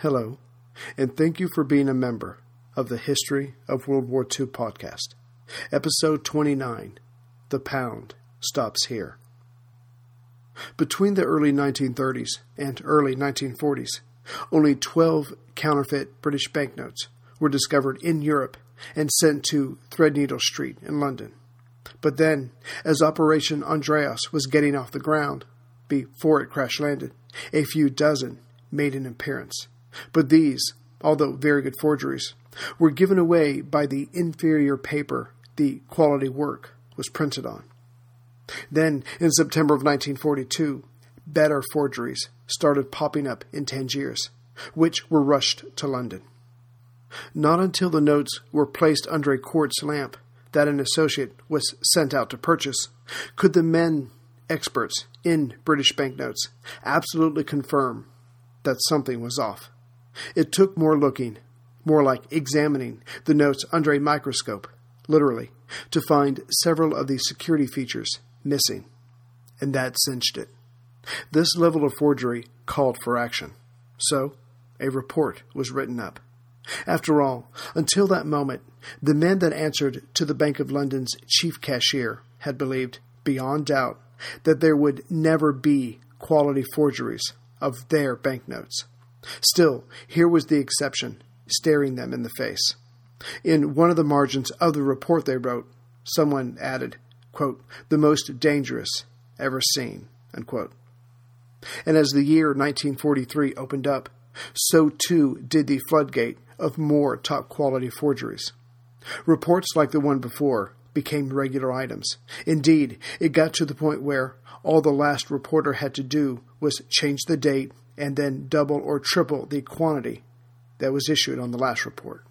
Hello, and thank you for being a member of the History of World War II podcast, episode 29, The Pound Stops Here. Between the early 1930s and early 1940s, only 12 counterfeit British banknotes were discovered in Europe and sent to Threadneedle Street in London. But then, as Operation Andreas was getting off the ground, before it crash-landed, a few dozen made an appearance. But these, although very good forgeries, were given away by the inferior paper the quality work was printed on. Then, in September of 1942, better forgeries started popping up in Tangiers, which were rushed to London. Not until the notes were placed under a quartz lamp that an associate was sent out to purchase could the men experts in British banknotes absolutely confirm that something was off. It took more looking, more like examining the notes under a microscope, literally, to find several of the security features missing, and that cinched it. This level of forgery called for action, so a report was written up. After all, until that moment, the men that answered to the Bank of London's chief cashier had believed, beyond doubt, that there would never be quality forgeries of their banknotes. Still, here was the exception staring them in the face. In one of the margins of the report they wrote, someone added, quote, "the most dangerous ever seen," unquote. And as the year 1943 opened up, so too did the floodgate of more top-quality forgeries. Reports like the one before became regular items. Indeed, it got to the point where all the last reporter had to do was change the date and then double or triple the quantity that was issued on the last report.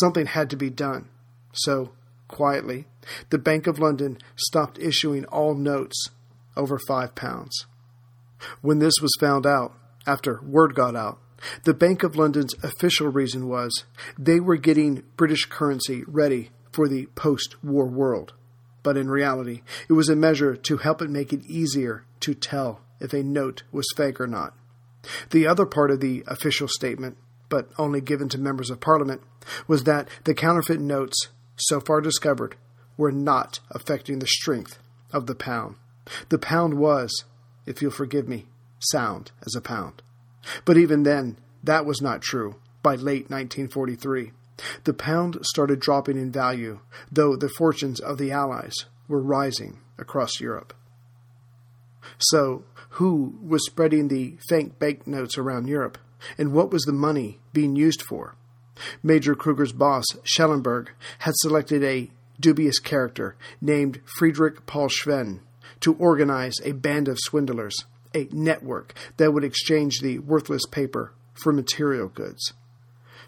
Something had to be done. So, quietly, the Bank of London stopped issuing all notes over £5. When this was found out, after word got out, the Bank of London's official reason was they were getting British currency ready for the post-war world, but in reality, it was a measure to help it make it easier to tell if a note was fake or not. The other part of the official statement, but only given to members of Parliament, was that the counterfeit notes so far discovered were not affecting the strength of the pound. The pound was, if you'll forgive me, sound as a pound. But even then, that was not true by late 1943. The pound started dropping in value, though the fortunes of the Allies were rising across Europe. So, who was spreading the fake banknotes around Europe, and what was the money being used for? Major Kruger's boss, Schellenberg, had selected a dubious character named Friedrich Paul Schwinn to organize a band of swindlers, a network that would exchange the worthless paper for material goods.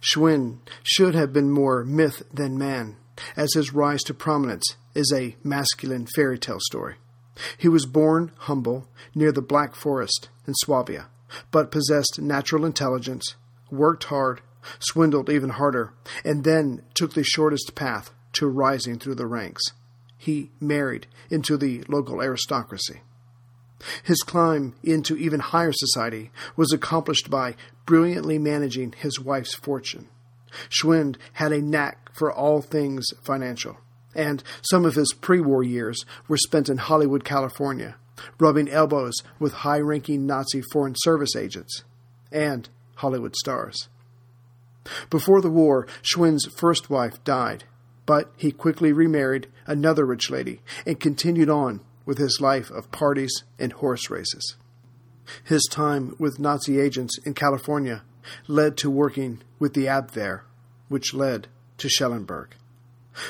Schwinn should have been more myth than man, as his rise to prominence is a masculine fairy tale story. He was born humble near the Black Forest in Swabia, but possessed natural intelligence, worked hard, swindled even harder, and then took the shortest path to rising through the ranks. He married into the local aristocracy. His climb into even higher society was accomplished by brilliantly managing his wife's fortune. Schwend had a knack for all things financial, and some of his pre-war years were spent in Hollywood, California, rubbing elbows with high-ranking Nazi foreign service agents and Hollywood stars. Before the war, Schwend's first wife died, but he quickly remarried another rich lady and continued on with his life of parties and horse races. His time with Nazi agents in California led to working with the Abwehr, which led to Schellenberg.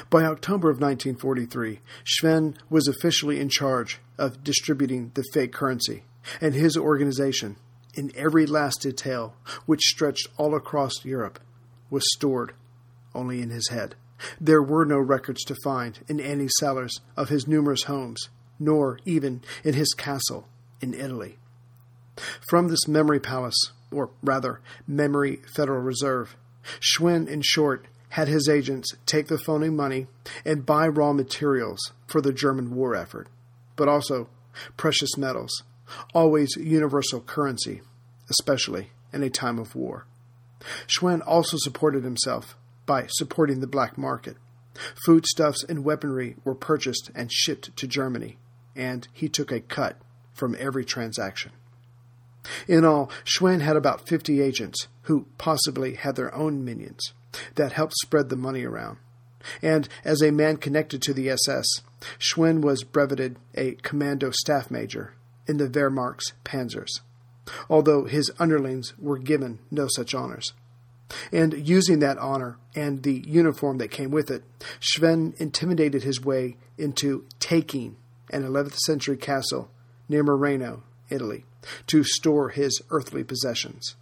By October of 1943, Schwend was officially in charge of distributing the fake currency, and his organization, in every last detail, which stretched all across Europe, was stored only in his head. There were no records to find in any cellars of his numerous homes, nor even in his castle in Italy. From this memory palace, or rather, memory Federal Reserve, Schwinn, in short, had his agents take the phony money and buy raw materials for the German war effort, but also precious metals, always universal currency, especially in a time of war. Schwend also supported himself by supporting the black market. Foodstuffs and weaponry were purchased and shipped to Germany, and he took a cut from every transaction. In all, Schwend had about 50 agents who possibly had their own minions that helped spread the money around. And as a man connected to the SS, Schwend was brevetted a commando staff major in the Wehrmacht's panzers, although his underlings were given no such honors. And using that honor and the uniform that came with it, Schwend intimidated his way into taking an 11th century castle near Moreno, Italy, to store his earthly possessions.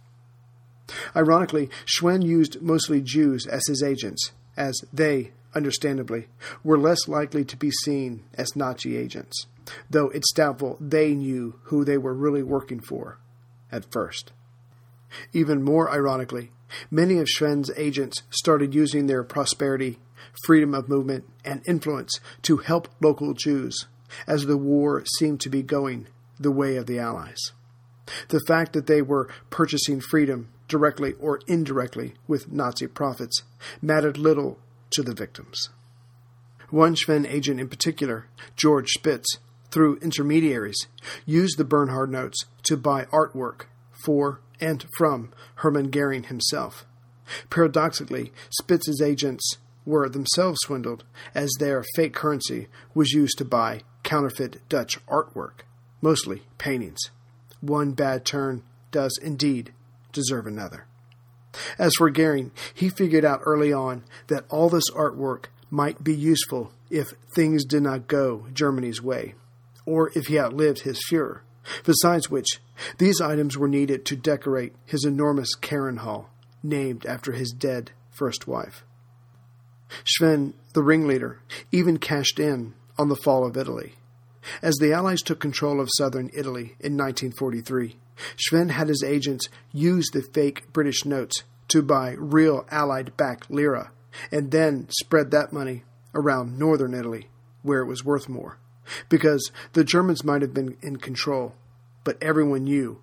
Ironically, Schwend used mostly Jews as his agents, as they, understandably, were less likely to be seen as Nazi agents, though it's doubtful they knew who they were really working for at first. Even more ironically, many of Schwend's agents started using their prosperity, freedom of movement, and influence to help local Jews, as the war seemed to be going the way of the Allies. The fact that they were purchasing freedom directly or indirectly with Nazi profits mattered little to the victims. One Schwend agent in particular, George Spitz, through intermediaries, used the Bernhard notes to buy artwork for and from Hermann Goering himself. Paradoxically, Spitz's agents were themselves swindled, as their fake currency was used to buy counterfeit Dutch artwork, mostly paintings. One bad turn does indeed deserve another. As for Goering, he figured out early on that all this artwork might be useful if things did not go Germany's way, or if he outlived his Führer, besides which these items were needed to decorate his enormous Carinhall, named after his dead first wife. Schwend, the ringleader, even cashed in on the fall of Italy. As the Allies took control of southern Italy in 1943, Schwend had his agents use the fake British notes to buy real Allied-backed lira, and then spread that money around northern Italy, where it was worth more, because the Germans might have been in control, but everyone knew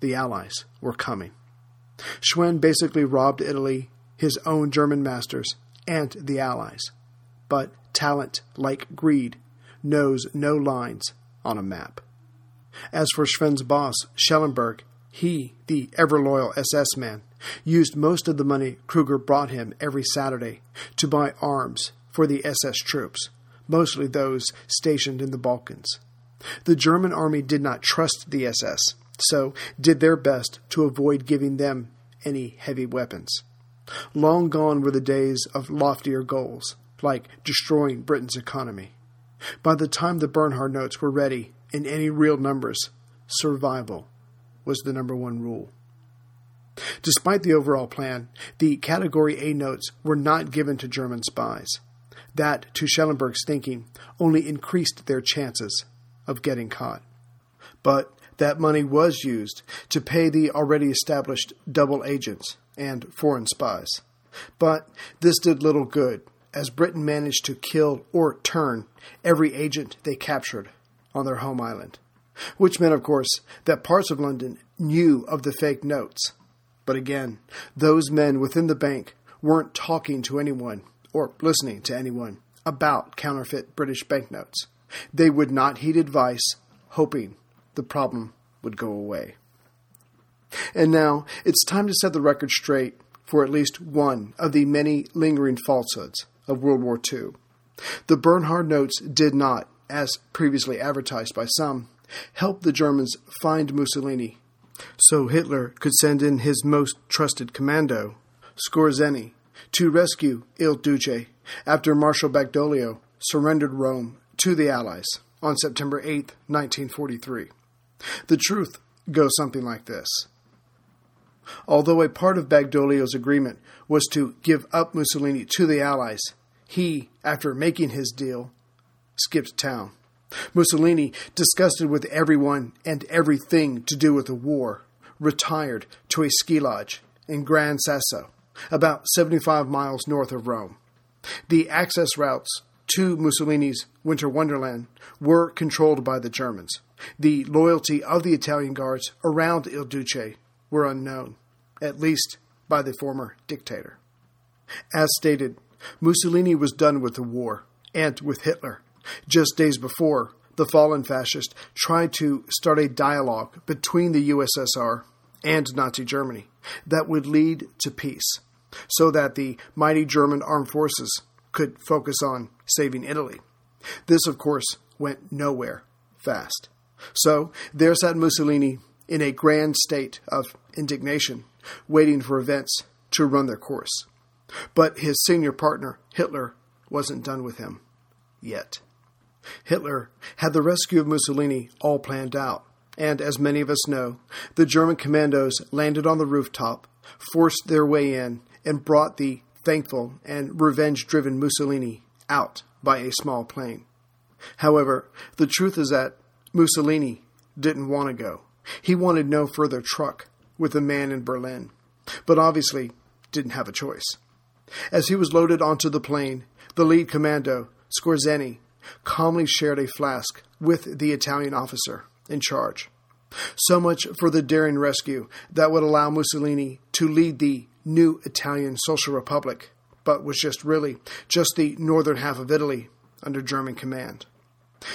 the Allies were coming. Schwend basically robbed Italy, his own German masters, and the Allies. But talent, like greed, knows no lines on a map. As for Schwend's boss, Schellenberg, he, the ever-loyal SS man, used most of the money Kruger brought him every Saturday to buy arms for the SS troops, mostly those stationed in the Balkans. The German army did not trust the SS, so did their best to avoid giving them any heavy weapons. Long gone were the days of loftier goals, like destroying Britain's economy. By the time the Bernhard notes were ready, in any real numbers, survival was the number one rule. Despite the overall plan, the Category A notes were not given to German spies. That, to Schellenberg's thinking, only increased their chances of getting caught. But that money was used to pay the already established double agents and foreign spies. But this did little good, as Britain managed to kill or turn every agent they captured on their home island, which meant, of course, that parts of London knew of the fake notes. But again, those men within the bank weren't talking to anyone or listening to anyone about counterfeit British banknotes. They would not heed advice, hoping the problem would go away. And now, it's time to set the record straight for at least one of the many lingering falsehoods of World War II. The Bernhard notes did not, as previously advertised by some, help the Germans find Mussolini, so Hitler could send in his most trusted commando, Skorzeny, to rescue Il Duce after Marshal Badoglio surrendered Rome to the Allies on September 8, 1943. The truth goes something like this. Although a part of Badoglio's agreement was to give up Mussolini to the Allies, he, after making his deal, skipped town. Mussolini, disgusted with everyone and everything to do with the war, retired to a ski lodge in Gran Sasso, about 75 miles north of Rome. The access routes to Mussolini's Winter Wonderland were controlled by the Germans. The loyalty of the Italian guards around Il Duce were unknown, at least by the former dictator. As stated, Mussolini was done with the war, and with Hitler. Just days before, the fallen fascist tried to start a dialogue between the USSR and Nazi Germany that would lead to peace, so that the mighty German armed forces could focus on saving Italy. This, of course, went nowhere fast. So there sat Mussolini in a grand state of indignation, waiting for events to run their course. But his senior partner, Hitler, wasn't done with him yet. Hitler had the rescue of Mussolini all planned out, and as many of us know, the German commandos landed on the rooftop, forced their way in, and brought the thankful and revenge-driven Mussolini out by a small plane. However, the truth is that Mussolini didn't want to go. He wanted no further truck with the man in Berlin, but obviously didn't have a choice. As he was loaded onto the plane, the lead commando, Skorzeny, calmly shared a flask with the Italian officer in charge. So much for the daring rescue that would allow Mussolini to lead the new Italian Social Republic, but was just the northern half of Italy under German command.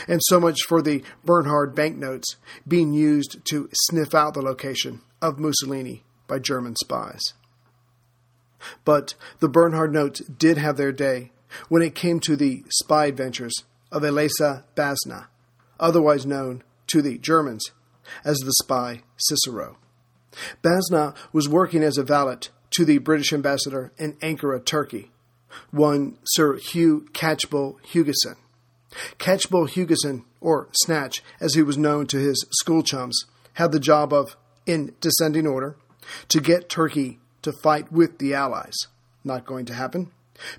And so much for the Bernhard banknotes being used to sniff out the location of Mussolini by German spies. But the Bernhard notes did have their day when it came to the spy adventures of Elyesa Bazna, otherwise known to the Germans as the spy Cicero. Bazna was working as a valet to the British ambassador in Ankara, Turkey, one Sir Hughe Knatchbull-Hugessen. Knatchbull-Hugessen, or Snatch, as he was known to his school chums, had the job of, in descending order, to get Turkey to fight with the Allies. Not going to happen.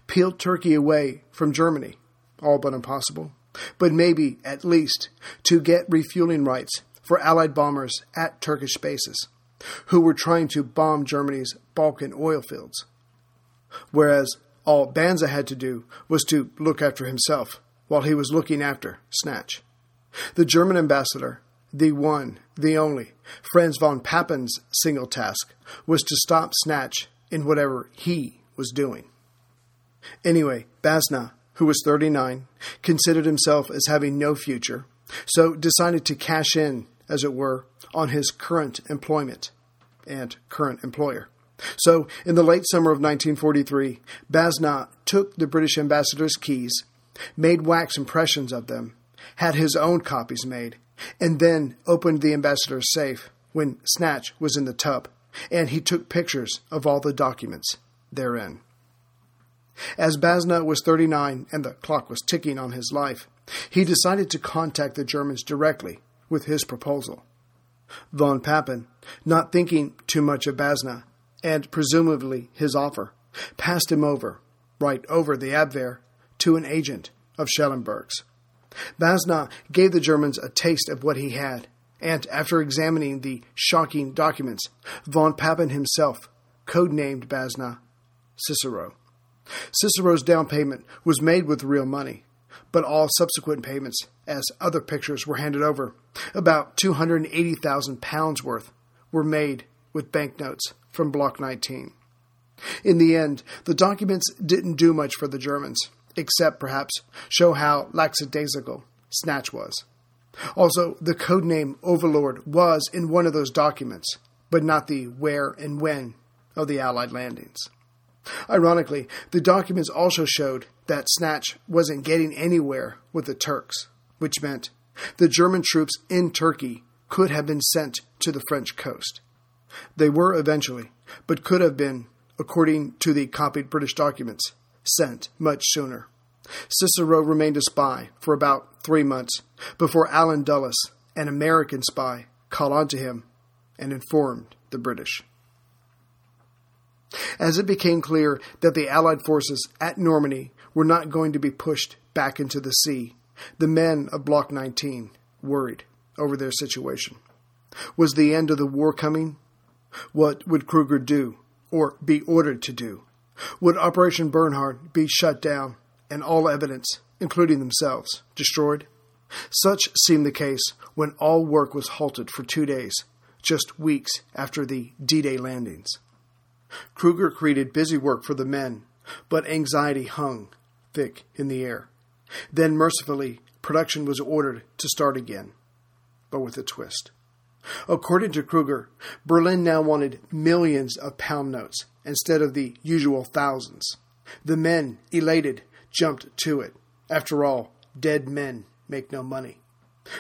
Peel Turkey away from Germany. All but impossible. But maybe, at least, to get refueling rights for Allied bombers at Turkish bases, who were trying to bomb Germany's Balkan oil fields. Whereas all Banza had to do was to look after himself while he was looking after Snatch. The German ambassador, the one, the only, Franz von Papen's single task was to stop Snatch in whatever he was doing. Anyway, Bazna, who was 39, considered himself as having no future, so decided to cash in, as it were, on his current employment and current employer. So, in the late summer of 1943, Bazna took the British ambassador's keys, made wax impressions of them, had his own copies made, and then opened the ambassador's safe when Snatch was in the tub, and he took pictures of all the documents therein. As Bazna was 39 and the clock was ticking on his life, he decided to contact the Germans directly with his proposal. Von Papen, not thinking too much of Bazna, and presumably his offer, passed him over, right over the Abwehr, to an agent of Schellenberg's. Bazna gave the Germans a taste of what he had, and after examining the shocking documents, von Papen himself codenamed Bazna Cicero. Cicero's down payment was made with real money, but all subsequent payments, as other pictures were handed over, about £280,000 worth, were made with banknotes from Block 19. In the end, the documents didn't do much for the Germans, except perhaps show how lackadaisical Snatch was. Also, the codename Overlord was in one of those documents, but not the where and when of the Allied landings. Ironically, the documents also showed that Snatch wasn't getting anywhere with the Turks, which meant the German troops in Turkey could have been sent to the French coast. They were eventually, but could have been, according to the copied British documents, sent much sooner. Cicero remained a spy for about 3 months before Alan Dulles, an American spy, caught on to him and informed the British. As it became clear that the Allied forces at Normandy were not going to be pushed back into the sea, the men of Block 19 worried over their situation. Was the end of the war coming? What would Kruger do, or be ordered to do? Would Operation Bernhard be shut down and all evidence, including themselves, destroyed? Such seemed the case when all work was halted for 2 days, just weeks after the D-Day landings. Kruger created busy work for the men, but anxiety hung thick in the air. Then, mercifully, production was ordered to start again, but with a twist. According to Kruger, Berlin now wanted millions of pound notes instead of the usual thousands. The men, elated, jumped to it. After all, dead men make no money.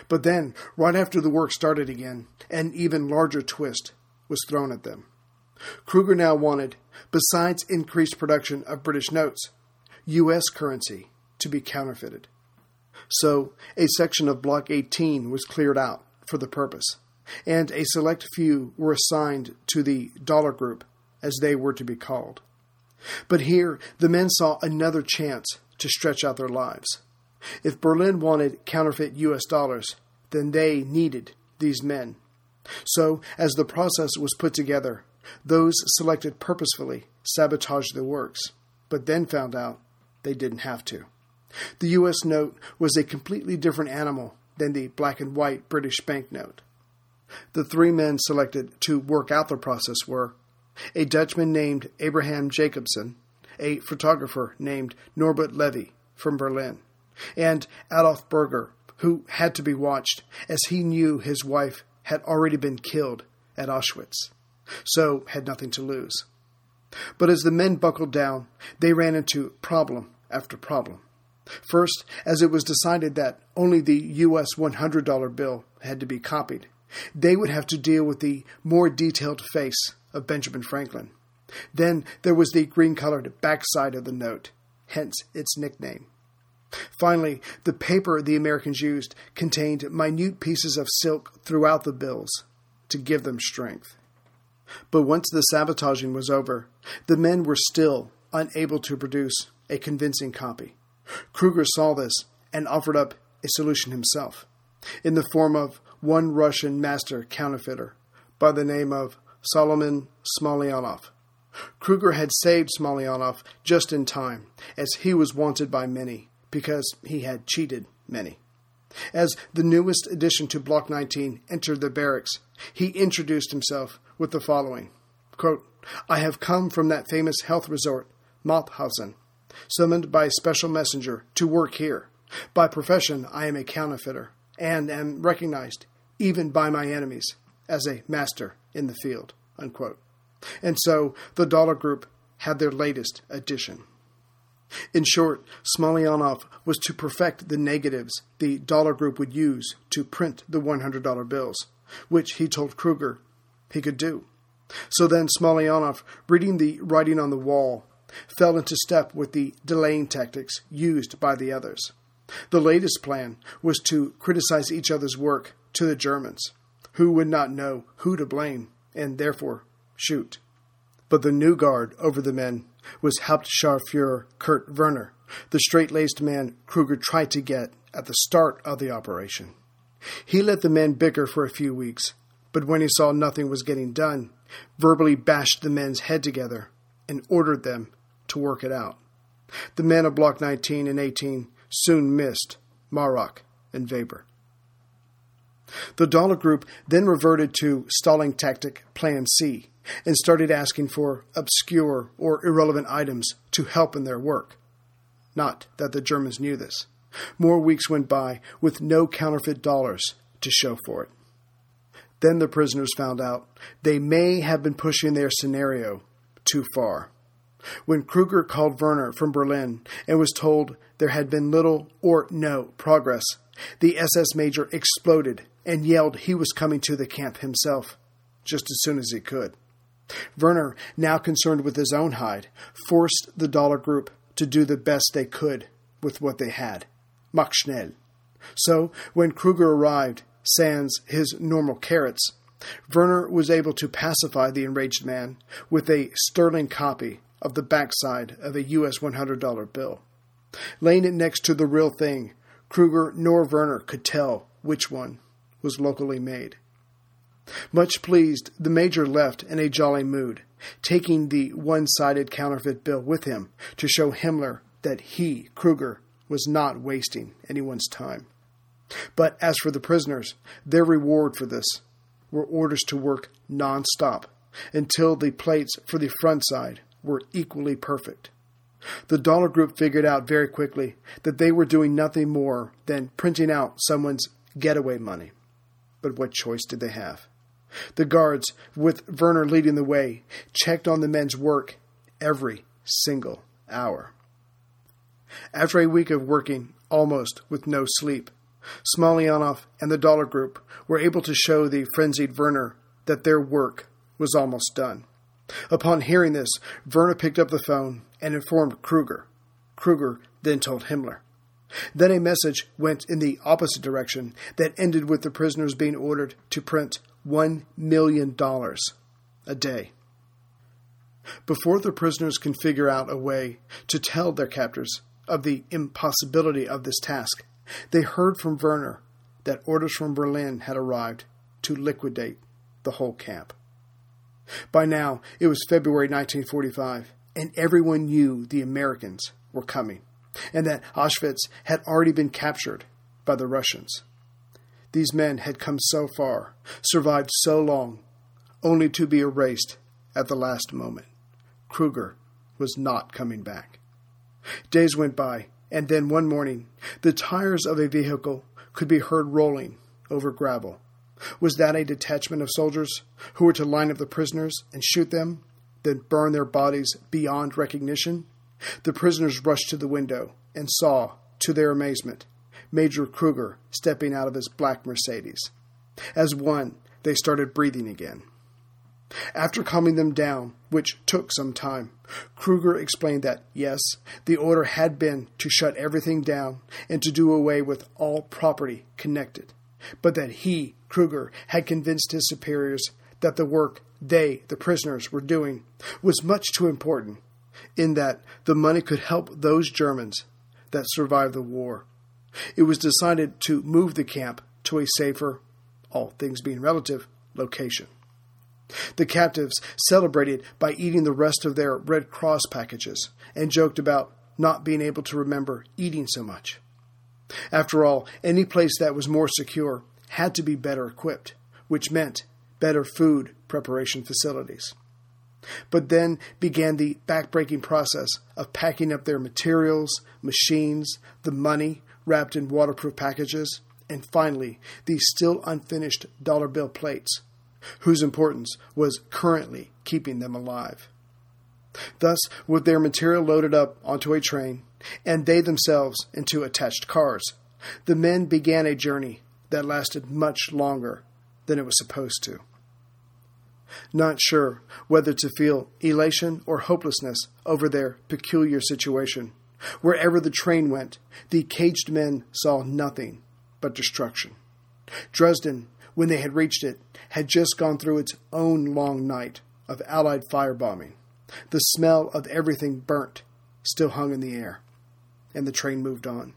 But then, right after the work started again, an even larger twist was thrown at them. Kruger now wanted, besides increased production of British notes, U.S. currency to be counterfeited. So, a section of Block 18 was cleared out for the purpose, and a select few were assigned to the dollar group, as they were to be called. But here, the men saw another chance to stretch out their lives. If Berlin wanted counterfeit U.S. dollars, then they needed these men. So, as the process was put together, those selected purposefully sabotaged the works, but then found out they didn't have to. The U.S. note was a completely different animal than the black and white British banknote. The three men selected to work out the process were a Dutchman named Abraham Jacobsen, a photographer named Norbert Levy from Berlin, and Adolf Berger, who had to be watched, as he knew his wife had already been killed at Auschwitz, so had nothing to lose. But as the men buckled down, they ran into problem after problem. First, as it was decided that only the U.S. $100 bill had to be copied, they would have to deal with the more detailed face of Benjamin Franklin. Then there was the green-colored backside of the note, hence its nickname. Finally, the paper the Americans used contained minute pieces of silk throughout the bills to give them strength. But once the sabotaging was over, the men were still unable to produce a convincing copy. Kruger saw this and offered up a solution himself, in the form of one Russian master counterfeiter by the name of Solomon Smolyanov. Kruger had saved Smolyanov just in time, as he was wanted by many, because he had cheated many. As the newest addition to Block 19 entered the barracks, he introduced himself with the following, quote, "I have come from that famous health resort, Mauthausen, summoned by a special messenger to work here. By profession, I am a counterfeiter, and am recognized, even by my enemies, as a master in the field," unquote. And so, the dollar group had their latest addition. In short, Smolyanov was to perfect the negatives the dollar group would use to print the $100 bills, which he told Kruger he could do. So then Smolyanov, reading the writing on the wall, fell into step with the delaying tactics used by the others. The latest plan was to criticize each other's work to the Germans, who would not know who to blame, and therefore shoot. But the new guard over the men was Hauptscharfuhrer Kurt Werner, the straight-laced man Kruger tried to get at the start of the operation. He let the men bicker for a few weeks, but when he saw nothing was getting done, verbally bashed the men's head together and ordered them to work it out. The men of Block 19 and 18 soon missed Maroc and Weber. The dollar group then reverted to stalling tactic Plan C and started asking for obscure or irrelevant items to help in their work. Not that the Germans knew this. More weeks went by with no counterfeit dollars to show for it. Then the prisoners found out they may have been pushing their scenario too far. When Kruger called Werner from Berlin and was told there had been little or no progress, the SS major exploded and yelled he was coming to the camp himself, just as soon as he could. Werner, now concerned with his own hide, forced the dollar group to do the best they could with what they had. Mach schnell. So, when Kruger arrived, sans his normal carrots, Werner was able to pacify the enraged man with a sterling copy of the backside of a U.S. $100 bill. Laying it next to the real thing, Kruger nor Werner could tell which one was locally made. Much pleased, the major left in a jolly mood, taking the one-sided counterfeit bill with him to show Himmler that he, Kruger, was not wasting anyone's time. But as for the prisoners, their reward for this were orders to work non-stop until the plates for the front side were equally perfect. The dollar group figured out very quickly that they were doing nothing more than printing out someone's getaway money. But what choice did they have? The guards, with Werner leading the way, checked on the men's work every single hour. After a week of working almost with no sleep, Smolyanov and the dollar group were able to show the frenzied Werner that their work was almost done. Upon hearing this, Werner picked up the phone and informed Kruger. Kruger then told Himmler. Then a message went in the opposite direction that ended with the prisoners being ordered to print $1 million a day. Before the prisoners can figure out a way to tell their captors of the impossibility of this task, they heard from Werner that orders from Berlin had arrived to liquidate the whole camp. By now, it was February 1945, and everyone knew the Americans were coming, and that Auschwitz had already been captured by the Russians. These men had come so far, survived so long, only to be erased at the last moment. Kruger was not coming back. Days went by, and then one morning, the tires of a vehicle could be heard rolling over gravel. Was that a detachment of soldiers who were to line up the prisoners and shoot them, then burn their bodies beyond recognition? The prisoners rushed to the window and saw, to their amazement, Major Kruger stepping out of his black Mercedes. As one, they started breathing again. After calming them down, which took some time, Kruger explained that, yes, the order had been to shut everything down and to do away with all property connected, but that he, Kruger, had convinced his superiors that the work they, the prisoners, were doing was much too important, in that the money could help those Germans that survived the war. It was decided to move the camp to a safer, all things being relative, location. The captives celebrated by eating the rest of their Red Cross packages and joked about not being able to remember eating so much. After all, any place that was more secure had to be better equipped, which meant better food preparation facilities. But then began the backbreaking process of packing up their materials, machines, the money wrapped in waterproof packages, and finally the still unfinished dollar bill plates, whose importance was currently keeping them alive. Thus, with their material loaded up onto a train, and they themselves into attached cars, the men began a journey that lasted much longer than it was supposed to. Not sure whether to feel elation or hopelessness over their peculiar situation, wherever the train went, the caged men saw nothing but destruction. Dresden, when they had reached it, had just gone through its own long night of Allied firebombing. The smell of everything burnt still hung in the air, and the train moved on.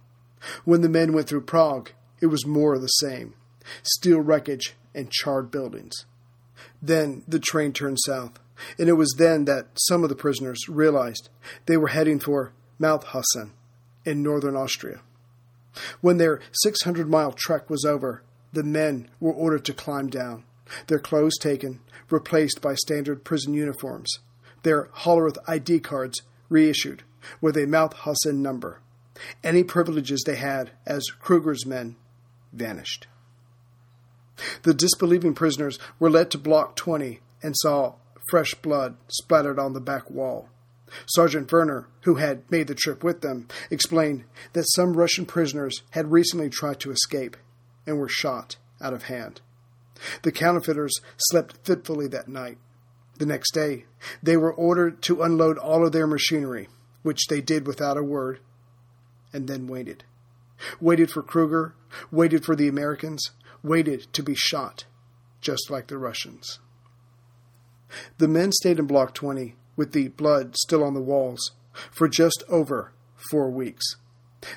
When the men went through Prague, it was more of the same, steel wreckage and charred buildings. Then the train turned south, and it was then that some of the prisoners realized they were heading for Mauthausen in northern Austria. When their 600-mile trek was over, the men were ordered to climb down, their clothes taken, replaced by standard prison uniforms, their Hollerith ID cards reissued with a Mauthausen number. Any privileges they had as Kruger's men vanished. The disbelieving prisoners were led to Block 20 and saw fresh blood splattered on the back wall. Sergeant Werner, who had made the trip with them, explained that some Russian prisoners had recently tried to escape and were shot out of hand. The counterfeiters slept fitfully that night. The next day, they were ordered to unload all of their machinery, which they did without a word, and then waited. Waited for Kruger, waited for the Americans, waited to be shot, just like the Russians. The men stayed in Block 20, with the blood still on the walls, for just over 4 weeks.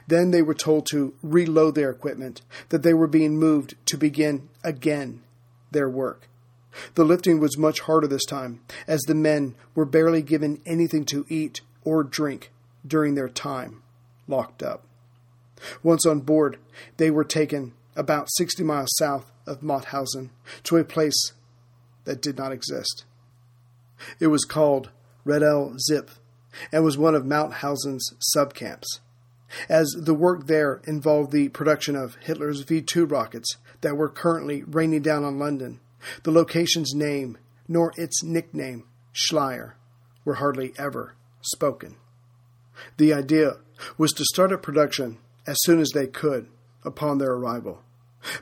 Then they were told to reload their equipment, that they were being moved to begin again their work. The lifting was much harder this time, as the men were barely given anything to eat or drink during their time locked up. Once on board, they were taken about 60 miles south of Mauthausen to a place that did not exist. It was called Redel Zip and was one of Mauthausen's subcamps, as the work there involved the production of Hitler's V-2 rockets that were currently raining down on London. The location's name, nor its nickname, Schleier, were hardly ever spoken. The idea was to start up production as soon as they could upon their arrival,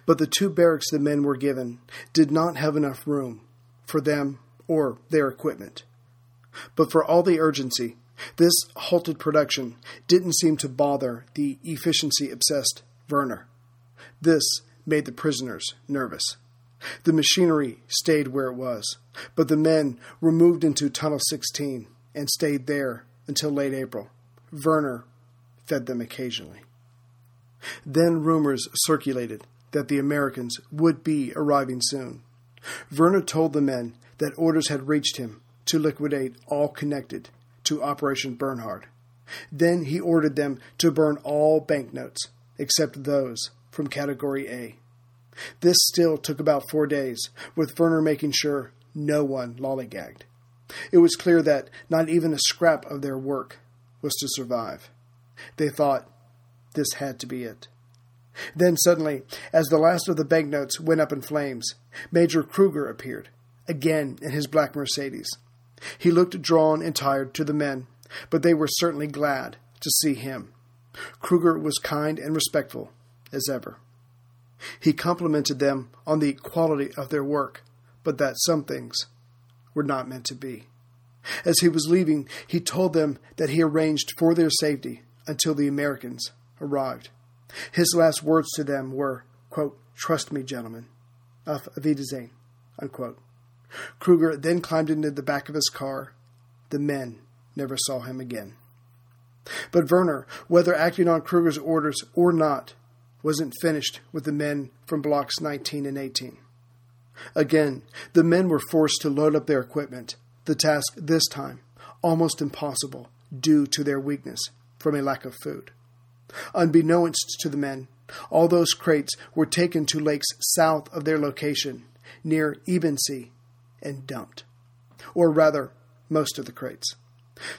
but the two barracks the men were given did not have enough room for them or their equipment. But for all the urgency, this halted production didn't seem to bother the efficiency-obsessed Werner. This made the prisoners nervous. The machinery stayed where it was, but the men were moved into Tunnel 16 and stayed there until late April. Werner fed them occasionally. Then rumors circulated that the Americans would be arriving soon. Werner told the men that orders had reached him to liquidate all connected to Operation Bernhard. Then he ordered them to burn all banknotes except those from Category A. This still took about 4 days, with Werner making sure no one lollygagged. It was clear that not even a scrap of their work was to survive. They thought this had to be it. Then suddenly, as the last of the banknotes went up in flames, Major Kruger appeared, again in his black Mercedes. He looked drawn and tired to the men, but they were certainly glad to see him. Kruger was kind and respectful as ever. He complimented them on the quality of their work, but that some things were not meant to be. As he was leaving, he told them that he arranged for their safety until the Americans arrived. His last words to them were, quote, "Trust me, gentlemen. Auf Wiedersehen," unquote. Kruger then climbed into the back of his car. The men never saw him again. But Werner, whether acting on Kruger's orders or not, wasn't finished with the men from Blocks 19 and 18. Again, the men were forced to load up their equipment, the task this time almost impossible due to their weakness from a lack of food. Unbeknownst to the men, all those crates were taken to lakes south of their location, near Ebensee, and dumped. Or rather, most of the crates.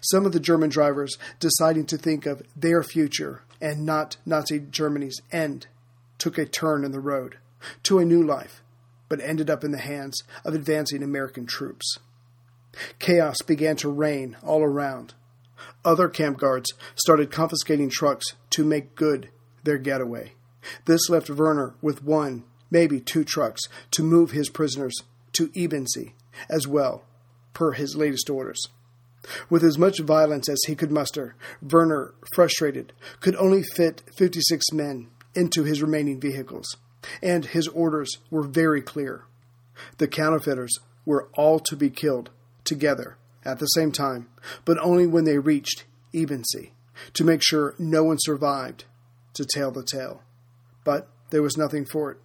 Some of the German drivers, deciding to think of their future and not Nazi Germany's end, took a turn in the road to a new life, but ended up in the hands of advancing American troops. Chaos began to reign all around. Other camp guards started confiscating trucks to make good their getaway. This left Werner with one, maybe two trucks to move his prisoners to Ebensee as well, per his latest orders. With as much violence as he could muster, Werner, frustrated, could only fit 56 men into his remaining vehicles, and his orders were very clear. The counterfeiters were all to be killed together at the same time, but only when they reached Ebensee, to make sure no one survived to tell the tale. But there was nothing for it.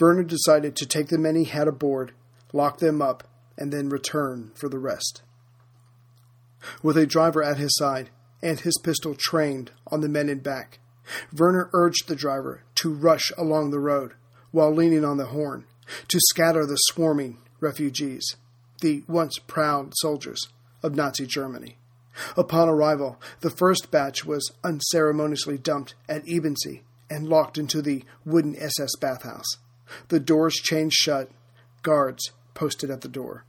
Werner decided to take the men he had aboard, lock them up, and then return for the rest. With a driver at his side and his pistol trained on the men in back, Werner urged the driver to rush along the road while leaning on the horn to scatter the swarming refugees, the once proud soldiers of Nazi Germany. Upon arrival, the first batch was unceremoniously dumped at Ebensee and locked into the wooden SS bathhouse. The doors chained shut, guards posted at the door.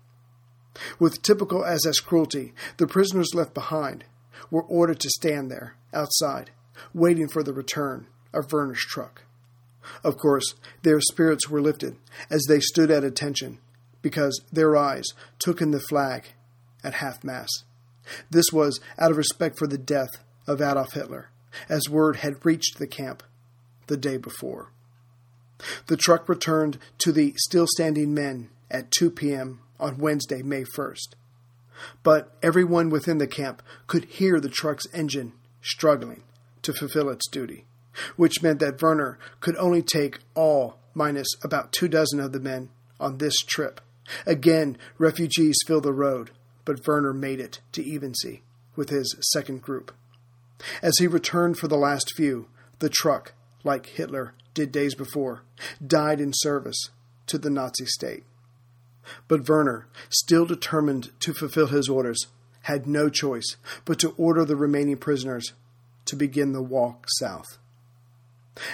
With typical SS cruelty, the prisoners left behind were ordered to stand there, outside, waiting for the return of Werner's truck. Of course, their spirits were lifted as they stood at attention, because their eyes took in the flag at half-mast. This was out of respect for the death of Adolf Hitler, as word had reached the camp the day before. The truck returned to the still-standing men at 2 p.m. on Wednesday, May 1st. But everyone within the camp could hear the truck's engine struggling to fulfill its duty, which meant that Werner could only take all minus about 24 of the men on this trip. Again, refugees filled the road, but Werner made it to Ebensee with his second group. As he returned for the last few, the truck, like Hitler did days before, died in service to the Nazi state. But Werner, still determined to fulfill his orders, had no choice but to order the remaining prisoners to begin the walk south.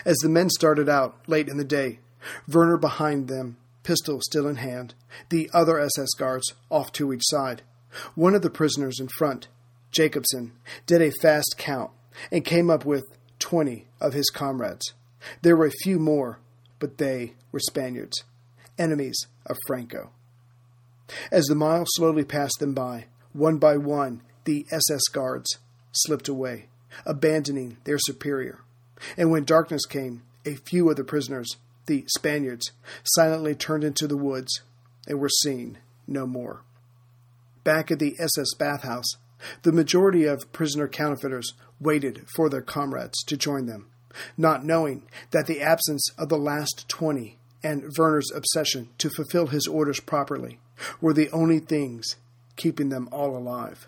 As the men started out late in the day, Werner behind them, pistol still in hand, the other SS guards off to each side. One of the prisoners in front, Jacobsen, did a fast count and came up with 20 of his comrades. There were a few more, but they were Spaniards, enemies of Franco. As the mile slowly passed them by one, the SS guards slipped away, abandoning their superior. And when darkness came, a few of the prisoners, the Spaniards, silently turned into the woods and were seen no more. Back at the SS bathhouse, the majority of prisoner counterfeiters waited for their comrades to join them, not knowing that the absence of the last 20 and Werner's obsession to fulfill his orders properly were the only things keeping them all alive.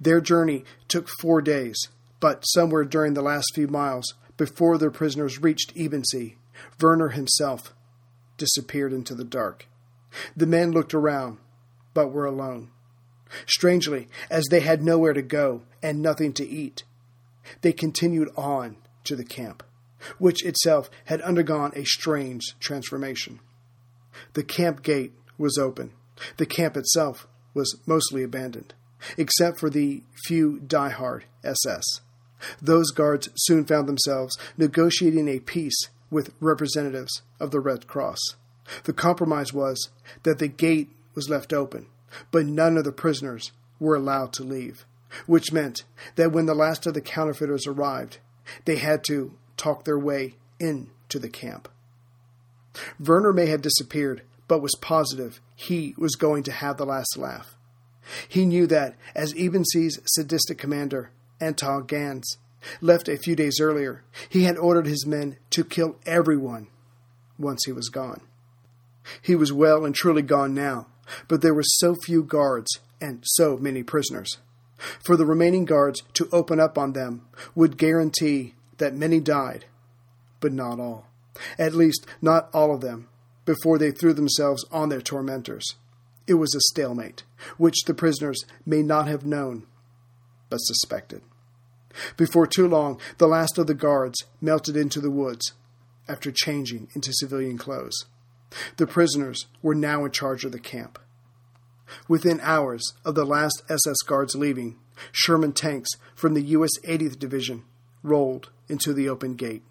Their journey took 4 days, but somewhere during the last few miles, before their prisoners reached Ebensee, Werner himself disappeared into the dark. The men looked around, but were alone. Strangely, as they had nowhere to go and nothing to eat, they continued on to the camp, which itself had undergone a strange transformation. The camp gate was open. The camp itself was mostly abandoned, except for the few diehard SS. Those guards soon found themselves negotiating a peace with representatives of the Red Cross. The compromise was that the gate was left open, but none of the prisoners were allowed to leave, which meant that when the last of the counterfeiters arrived, they had to talk their way into the camp. Werner may have disappeared, but was positive he was going to have the last laugh. He knew that, as Ebensee's sadistic commander, Anton Ganz, left a few days earlier, he had ordered his men to kill everyone once he was gone. He was well and truly gone now, but there were so few guards and so many prisoners. For the remaining guards to open up on them would guarantee that many died, but not all. At least, not all of them, before they threw themselves on their tormentors. It was a stalemate, which the prisoners may not have known, but suspected. Before too long, the last of the guards melted into the woods, after changing into civilian clothes. The prisoners were now in charge of the camp. Within hours of the last SS guards leaving, Sherman tanks from the U.S. 80th Division rolled into the open gate.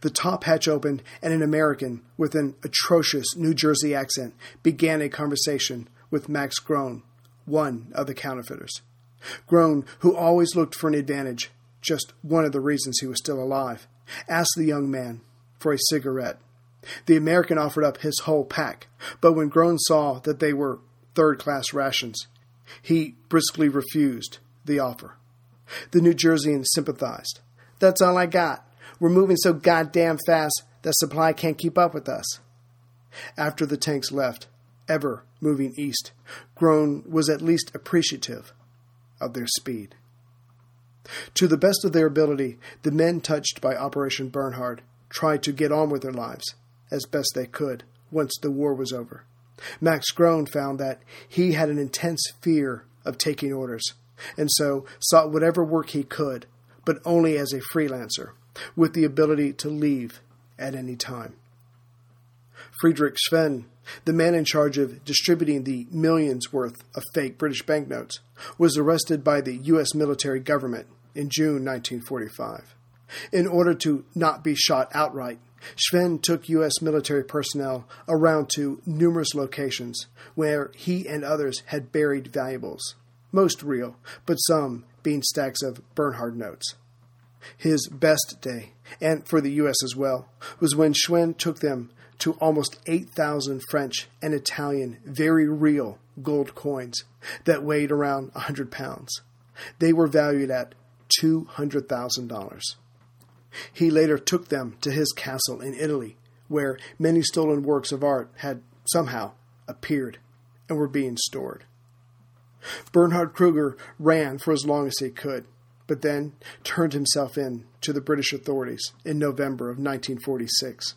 The top hatch opened, and an American with an atrocious New Jersey accent began a conversation with Max Groen, one of the counterfeiters. Groen, who always looked for an advantage, just one of the reasons he was still alive, asked the young man for a cigarette. The American offered up his whole pack, but when Groen saw that they were third-class rations, he briskly refused the offer. The New Jerseyan sympathized. "That's all I got. We're moving so goddamn fast that supply can't keep up with us." After the tanks left, ever moving east, Groen was at least appreciative of their speed. To the best of their ability, the men touched by Operation Bernhard tried to get on with their lives as best they could once the war was over. Max Groen found that he had an intense fear of taking orders, and so sought whatever work he could, but only as a freelancer, with the ability to leave at any time. Friedrich Schwend, the man in charge of distributing the millions worth of fake British banknotes, was arrested by the U.S. military government in June 1945. In order to not be shot outright, Schwend took U.S. military personnel around to numerous locations where he and others had buried valuables, most real, but some being stacks of Bernhard notes. His best day, and for the U.S. as well, was when Schwend took them to almost 8,000 French and Italian very real gold coins that weighed around 100 pounds. They were valued at $200,000. He later took them to his castle in Italy, where many stolen works of art had somehow appeared and were being stored. Bernhard Kruger ran for as long as he could, but then turned himself in to the British authorities in November of 1946.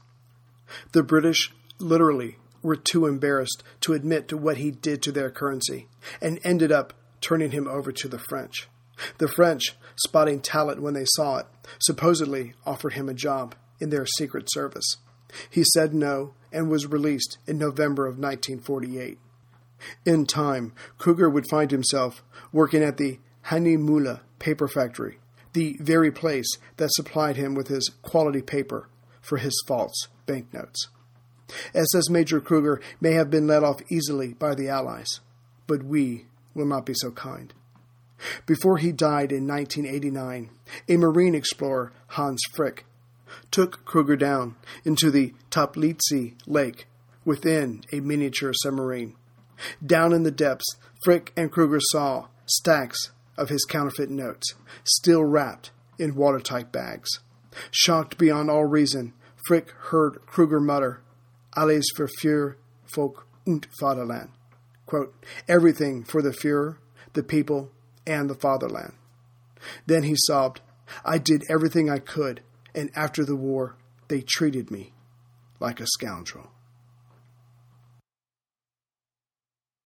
The British literally were too embarrassed to admit to what he did to their currency, and ended up turning him over to the French. The French, spotting talent when they saw it, supposedly offered him a job in their secret service. He said no and was released in November of 1948. In time, Cougar would find himself working at the Hani Mullah paper factory, the very place that supplied him with his quality paper for his false banknotes. SS Major Kruger may have been let off easily by the Allies, but we will not be so kind. Before he died in 1989, a marine explorer, Hans Frick, took Kruger down into the Toplitzky Lake within a miniature submarine. Down in the depths, Frick and Kruger saw stacks of his counterfeit notes, still wrapped in watertight bags. Shocked beyond all reason, Frick heard Kruger mutter, "Alles für Führer, Volk und Vaterland." Quote, "Everything for the Führer, the people, and the fatherland." Then he sobbed, "I did everything I could, and after the war, they treated me like a scoundrel."